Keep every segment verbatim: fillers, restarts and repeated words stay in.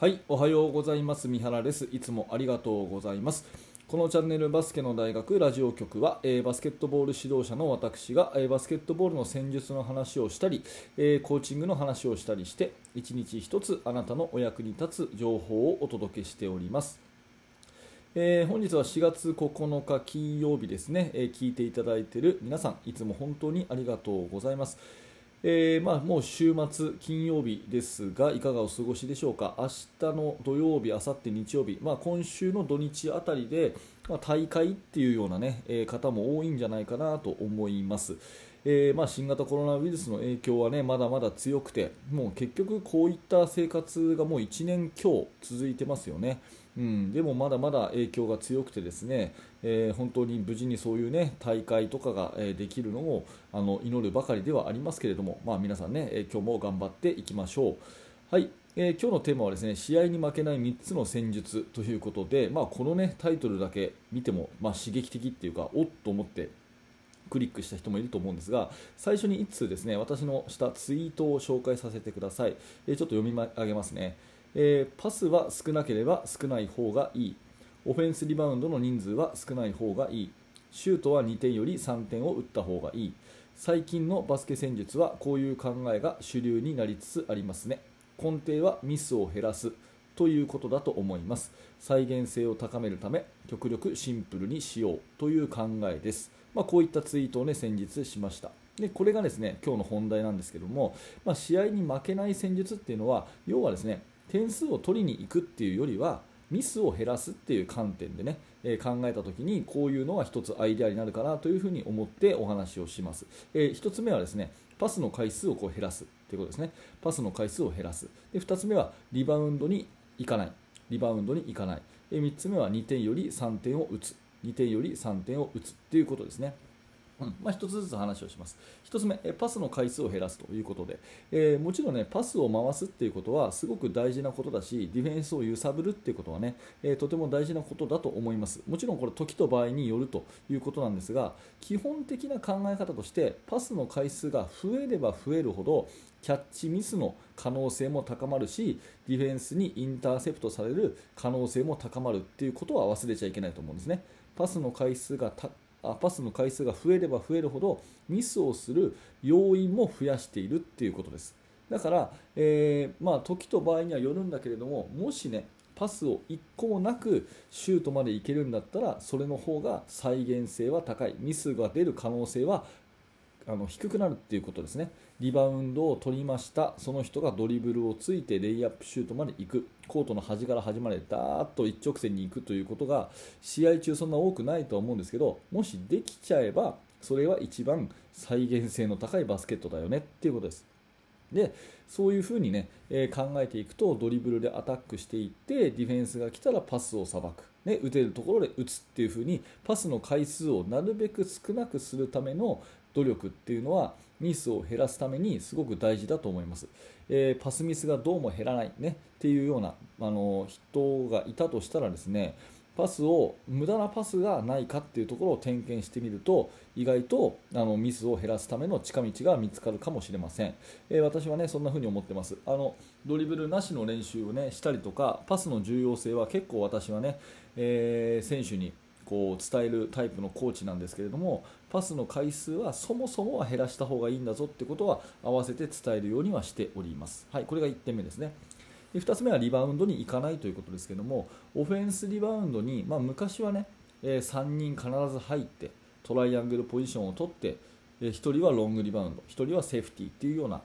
はい、おはようございます。三原です。いつもありがとうございます。このチャンネルバスケの大学ラジオ局は、えー、バスケットボール指導者の私が、えー、バスケットボールの戦術の話をしたり、えー、コーチングの話をしたりして、一日一つあなたのお役に立つ情報をお届けしております。えー、本日はしがつここのか金曜日ですね。えー、聞いていただいている皆さん、いつも本当にありがとうございます。えーまあ、もう週末金曜日ですが、いかがお過ごしでしょうか。明日の土曜日、あさって日曜日、まあ、今週の土日あたりで、まあ、大会っていうような、ねえー、方も多いんじゃないかなと思います。えーまあ、新型コロナウイルスの影響は、ね、まだまだ強くて、もう結局こういった生活がもういちねんきょう続いてますよね。うん、でもまだまだ影響が強くてですね、えー、本当に無事にそういう、ね、大会とかができるのをあの祈るばかりではありますけれども、まあ、皆さんね、えー、今日も頑張っていきましょう。はい、えー、今日のテーマはですね、試合に負けないみっつの戦術ということで、まあ、この、ね、タイトルだけ見ても、まあ、刺激的っていうか、おっと思ってクリックした人もいると思うんですが、最初にいっつうですね、私のしたツイートを紹介させてください。えー、ちょっと読み上げますね。えー、パスは少なければ少ない方がいい。オフェンスリバウンドの人数は少ない方がいい。シュートはにてんよりさんてんを打った方がいい。最近のバスケ戦術はこういう考えが主流になりつつありますね。根底はミスを減らすということだと思います。再現性を高めるため極力シンプルにしようという考えです。まあ、こういったツイートを、ね、先日しました。でこれがですね、今日の本題なんですけども、まあ、試合に負けない戦術っていうのは、要はですね、点数を取りに行くっていうよりはミスを減らすっていう観点でね、えー、考えたときに、こういうのは一つアイデアになるかなというふうに思ってお話をします。えー、一つ目はですね、パスの回数をこう減らすということですね。パスの回数を減らす。で二つ目はリバウンドに行かない。リバウンドに行かない。えー、三つ目はにてんよりさんてんを打つ。にてんよりさんてんを打つということですね。うんまあ、一つずつ話をします。ひとつめ、パスの回数を減らすということで、えー、もちろん、ね、パスを回すということはすごく大事なことだし、ディフェンスを揺さぶるということは、ねえー、とても大事なことだと思います。もちろんこれ時と場合によるということなんですが、基本的な考え方として、パスの回数が増えれば増えるほどキャッチミスの可能性も高まるし、ディフェンスにインターセプトされる可能性も高まるということは忘れちゃいけないと思うんですね。パスの回数がたパスの回数が増えれば増えるほどミスをする要因も増やしているということです。だから、えーまあ、時と場合にはよるんだけれども、もしね、パスをいっこもなくシュートまでいけるんだったら、それの方が再現性は高い、ミスが出る可能性はあの低くなるということですね。リバウンドを取りました、その人がドリブルをついてレイアップシュートまで行く、コートの端から端までダーッと一直線に行くということが試合中そんな多くないとは思うんですけど、もしできちゃえばそれは一番再現性の高いバスケットだよねっていうことです。でそういうふうに、ねえー、考えていくと、ドリブルでアタックしていって、ディフェンスが来たらパスをさばく、ね、打てるところで打つっていうふうに、パスの回数をなるべく少なくするための努力っていうのは、ミスを減らすためにすごく大事だと思います。えー、パスミスがどうも減らないねっていうようなあの人がいたとしたらですね、パスを無駄なパスがないかっていうところを点検してみると、意外とあのミスを減らすための近道が見つかるかもしれません。えー、私はね、そんな風に思ってます。あのドリブルなしの練習をねしたりとか、パスの重要性は結構私はね、えー、選手にこう伝えるタイプのコーチなんですけれども、パスの回数はそもそもは減らした方がいいんだぞってことは合わせて伝えるようにはしております。はい、これがいってんめですね。でふたつめはリバウンドに行かないということですけども、オフェンスリバウンドに、まあ、昔はね、えー、さんにん必ず入ってトライアングルポジションを取って、えー、ひとりはロングリバウンド、ひとりはセーフティーっていうような、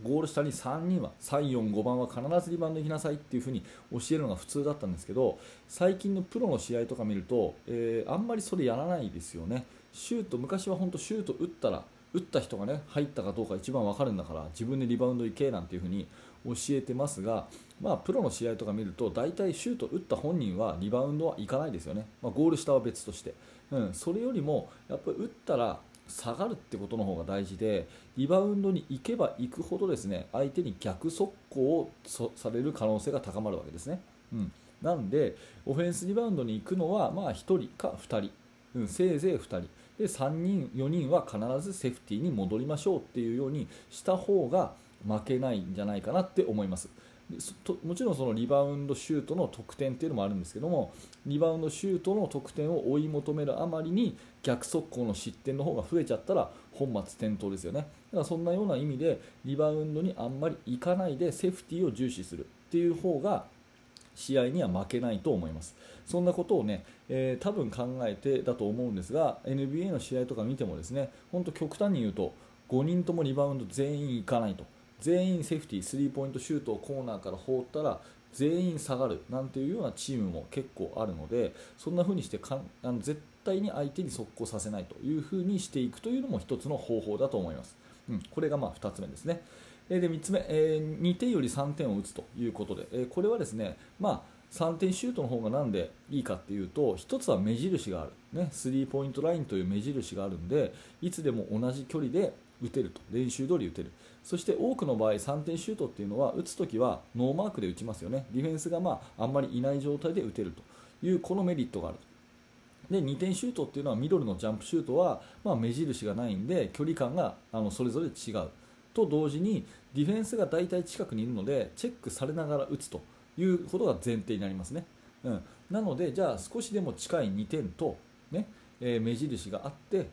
ゴール下にさんにんはさん、よん、ごばんは必ずリバウンド行きなさいっていう風に教えるのが普通だったんですけど、最近のプロの試合とか見ると、えー、あんまりそれやらないですよね。シュート、昔は本当シュート打ったら打った人がね入ったかどうか一番わかるんだから、自分でリバウンド行けなんていう風に教えてますが、まあ、プロの試合とか見ると大体シュート打った本人はリバウンドは行かないですよね。まあ、ゴール下は別として、うん、それよりもやっぱり打ったら下がるってことの方が大事で、リバウンドに行けば行くほどですね、相手に逆速攻をされる可能性が高まるわけですね。うん、なのでオフェンスリバウンドに行くのは、まあひとりかふたり、うん、せいぜいふたりで、さんにんよにんは必ずセーフティーに戻りましょうっていうようにした方が、負けないんじゃないかなって思います。でともちろんそのリバウンドシュートの得点っていうのもあるんですけども、リバウンドシュートの得点を追い求めるあまりに逆速攻の失点の方が増えちゃったら本末転倒ですよね。だからそんなような意味でリバウンドにあんまりいかないでセーフティーを重視するっていう方が試合には負けないと思います。そんなことをね、えー、多分考えてだと思うんですが、 エヌビーエー の試合とか見てもですね、本当極端に言うとごにんともリバウンド全員いかないと、全員セーフティー、スリーポイントシュートをコーナーから放ったら全員下がるなんていうようなチームも結構あるので、そんな風にしてかあの絶対に相手に速攻させないという風にしていくというのも一つの方法だと思います、うん、これがまあふたつめですね。でみっつめ、えー、にてんよりさんてんを打つということで、えー、これはですね、まあ、さんてんシュートの方がなんでいいかっていうと、ひとつは目印がある、ね、スリーポイントラインという目印があるんで、いつでも同じ距離で打てると、練習通り打てる。そして多くの場合さんてんシュートっていうのは打つときはノーマークで打ちますよね。ディフェンスが、まあ、あんまりいない状態で打てるというこのメリットがある。でにてんシュートっていうのはミドルのジャンプシュートは、まあ、目印がないんで距離感があのそれぞれ違うと同時に、ディフェンスが大体近くにいるのでチェックされながら打つということが前提になりますね、うん、なのでじゃあ少しでも近いにてんと、ねえー、目印があって、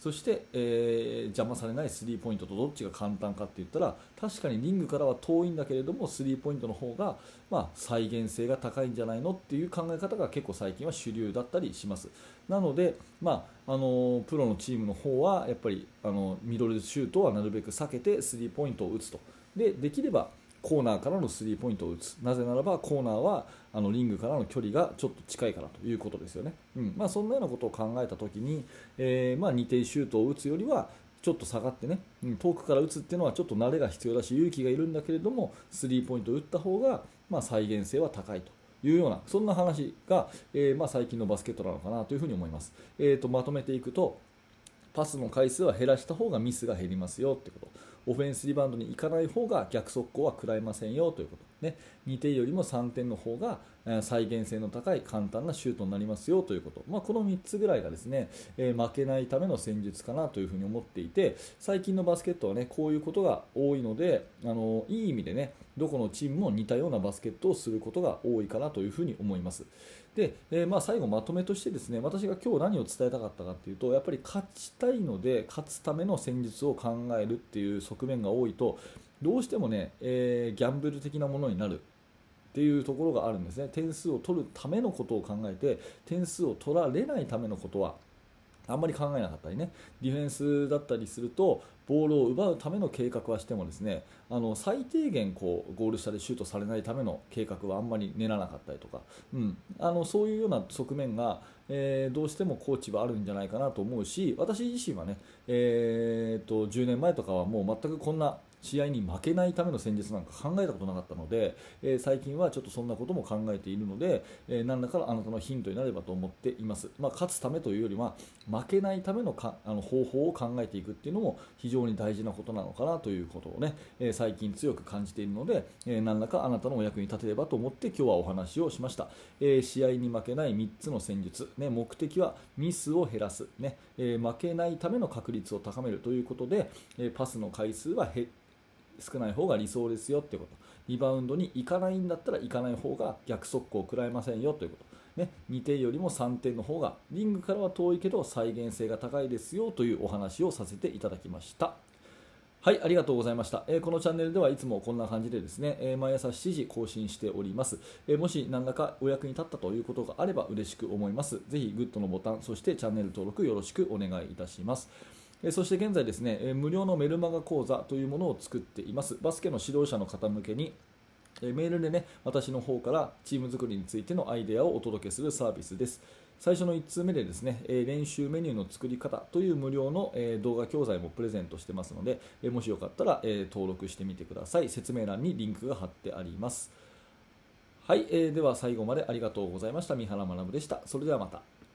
そして、えー、邪魔されないスリーポイントとどっちが簡単かって言ったら、確かにリングからは遠いんだけれどもスリーポイントの方が、まあ、再現性が高いんじゃないのっていう考え方が結構最近は主流だったりします。なので、まああのー、プロのチームの方はやっぱり、あのー、ミドルシュートはなるべく避けてスリーポイントを打つと。で、できればコーナーからのスリーポイントを打つ。なぜならばコーナーはあのリングからの距離がちょっと近いからということですよね、うんまあ、そんなようなことを考えたときに、えーまあ、にてんシュートを打つよりはちょっと下がってね、遠くから打つっていうのはちょっと慣れが必要だし勇気がいるんだけれども、スリーポイントを打った方が、まあ、再現性は高いというような、そんな話が、えーまあ、最近のバスケットなのかなというふうに思います、えー、とまとめていくと、パスの回数は減らした方がミスが減りますよってこと、オフェンスリバウンドに行かない方が逆速攻は食らえませんよということ、ね、にてんよりもさんてんの方が再現性の高い簡単なシュートになりますよということ、まあ、このみっつぐらいがですね、えー、負けないための戦術かなというふうに思っていて、最近のバスケットはねこういうことが多いので、あのいい意味でねどこのチームも似たようなバスケットをすることが多いかなというふうに思います。で、えー、まあ最後まとめとしてですね、私が今日何を伝えたかったかというと、やっぱり勝ちたいので勝つための戦術を考えるっていう側面が多いと、どうしてもね、えー、ギャンブル的なものになるっていうところがあるんですね。点数を取るためのことを考えて、点数を取られないためのことはあんまり考えなかったりね、ディフェンスだったりするとボールを奪うための計画はしてもですね、あの最低限こうゴール下でシュートされないための計画はあんまり練らなかったりとか、うん、あのそういうような側面が、えー、どうしてもコーチはあるんじゃないかなと思うし、私自身はね、えー、とじゅうねんまえとかはもう全くこんな試合に負けないための戦術なんか考えたことなかったので、えー、最近はちょっとそんなことも考えているので、えー、何らかのあなたのヒントになればと思っています、まあ、勝つためというよりは負けないためのかあの方法を考えていくっていうのも非常に大事なことなのかなということをね、えー、最近強く感じているので、えー、何らかあなたのお役に立てればと思って今日はお話をしました。えー、試合に負けないみっつの戦術、ね、目的はミスを減らす、ねえー、負けないための確率を高めるということで、えー、パスの回数は減少ない方が理想ですよということ、リバウンドに行かないんだったら行かない方が逆速攻を食らえませんよということ、ね、にてんよりもさんてんの方がリングからは遠いけど再現性が高いですよというお話をさせていただきました。はい、ありがとうございました。えー、このチャンネルではいつもこんな感じでですね、えー、毎朝しちじ更新しております。えー、もし何らかお役に立ったということがあれば嬉しく思います。ぜひグッドのボタン、そしてチャンネル登録よろしくお願いいたします。そして現在ですね、無料のメルマガ講座というものを作っています。バスケの指導者の方向けにメールでね、私の方からチーム作りについてのアイデアをお届けするサービスです。最初のいち通目でですね、練習メニューの作り方という無料の動画教材もプレゼントしてますので、もしよかったら登録してみてください。説明欄にリンクが貼ってあります。はい、では最後までありがとうございました。三原学でした。それではまた。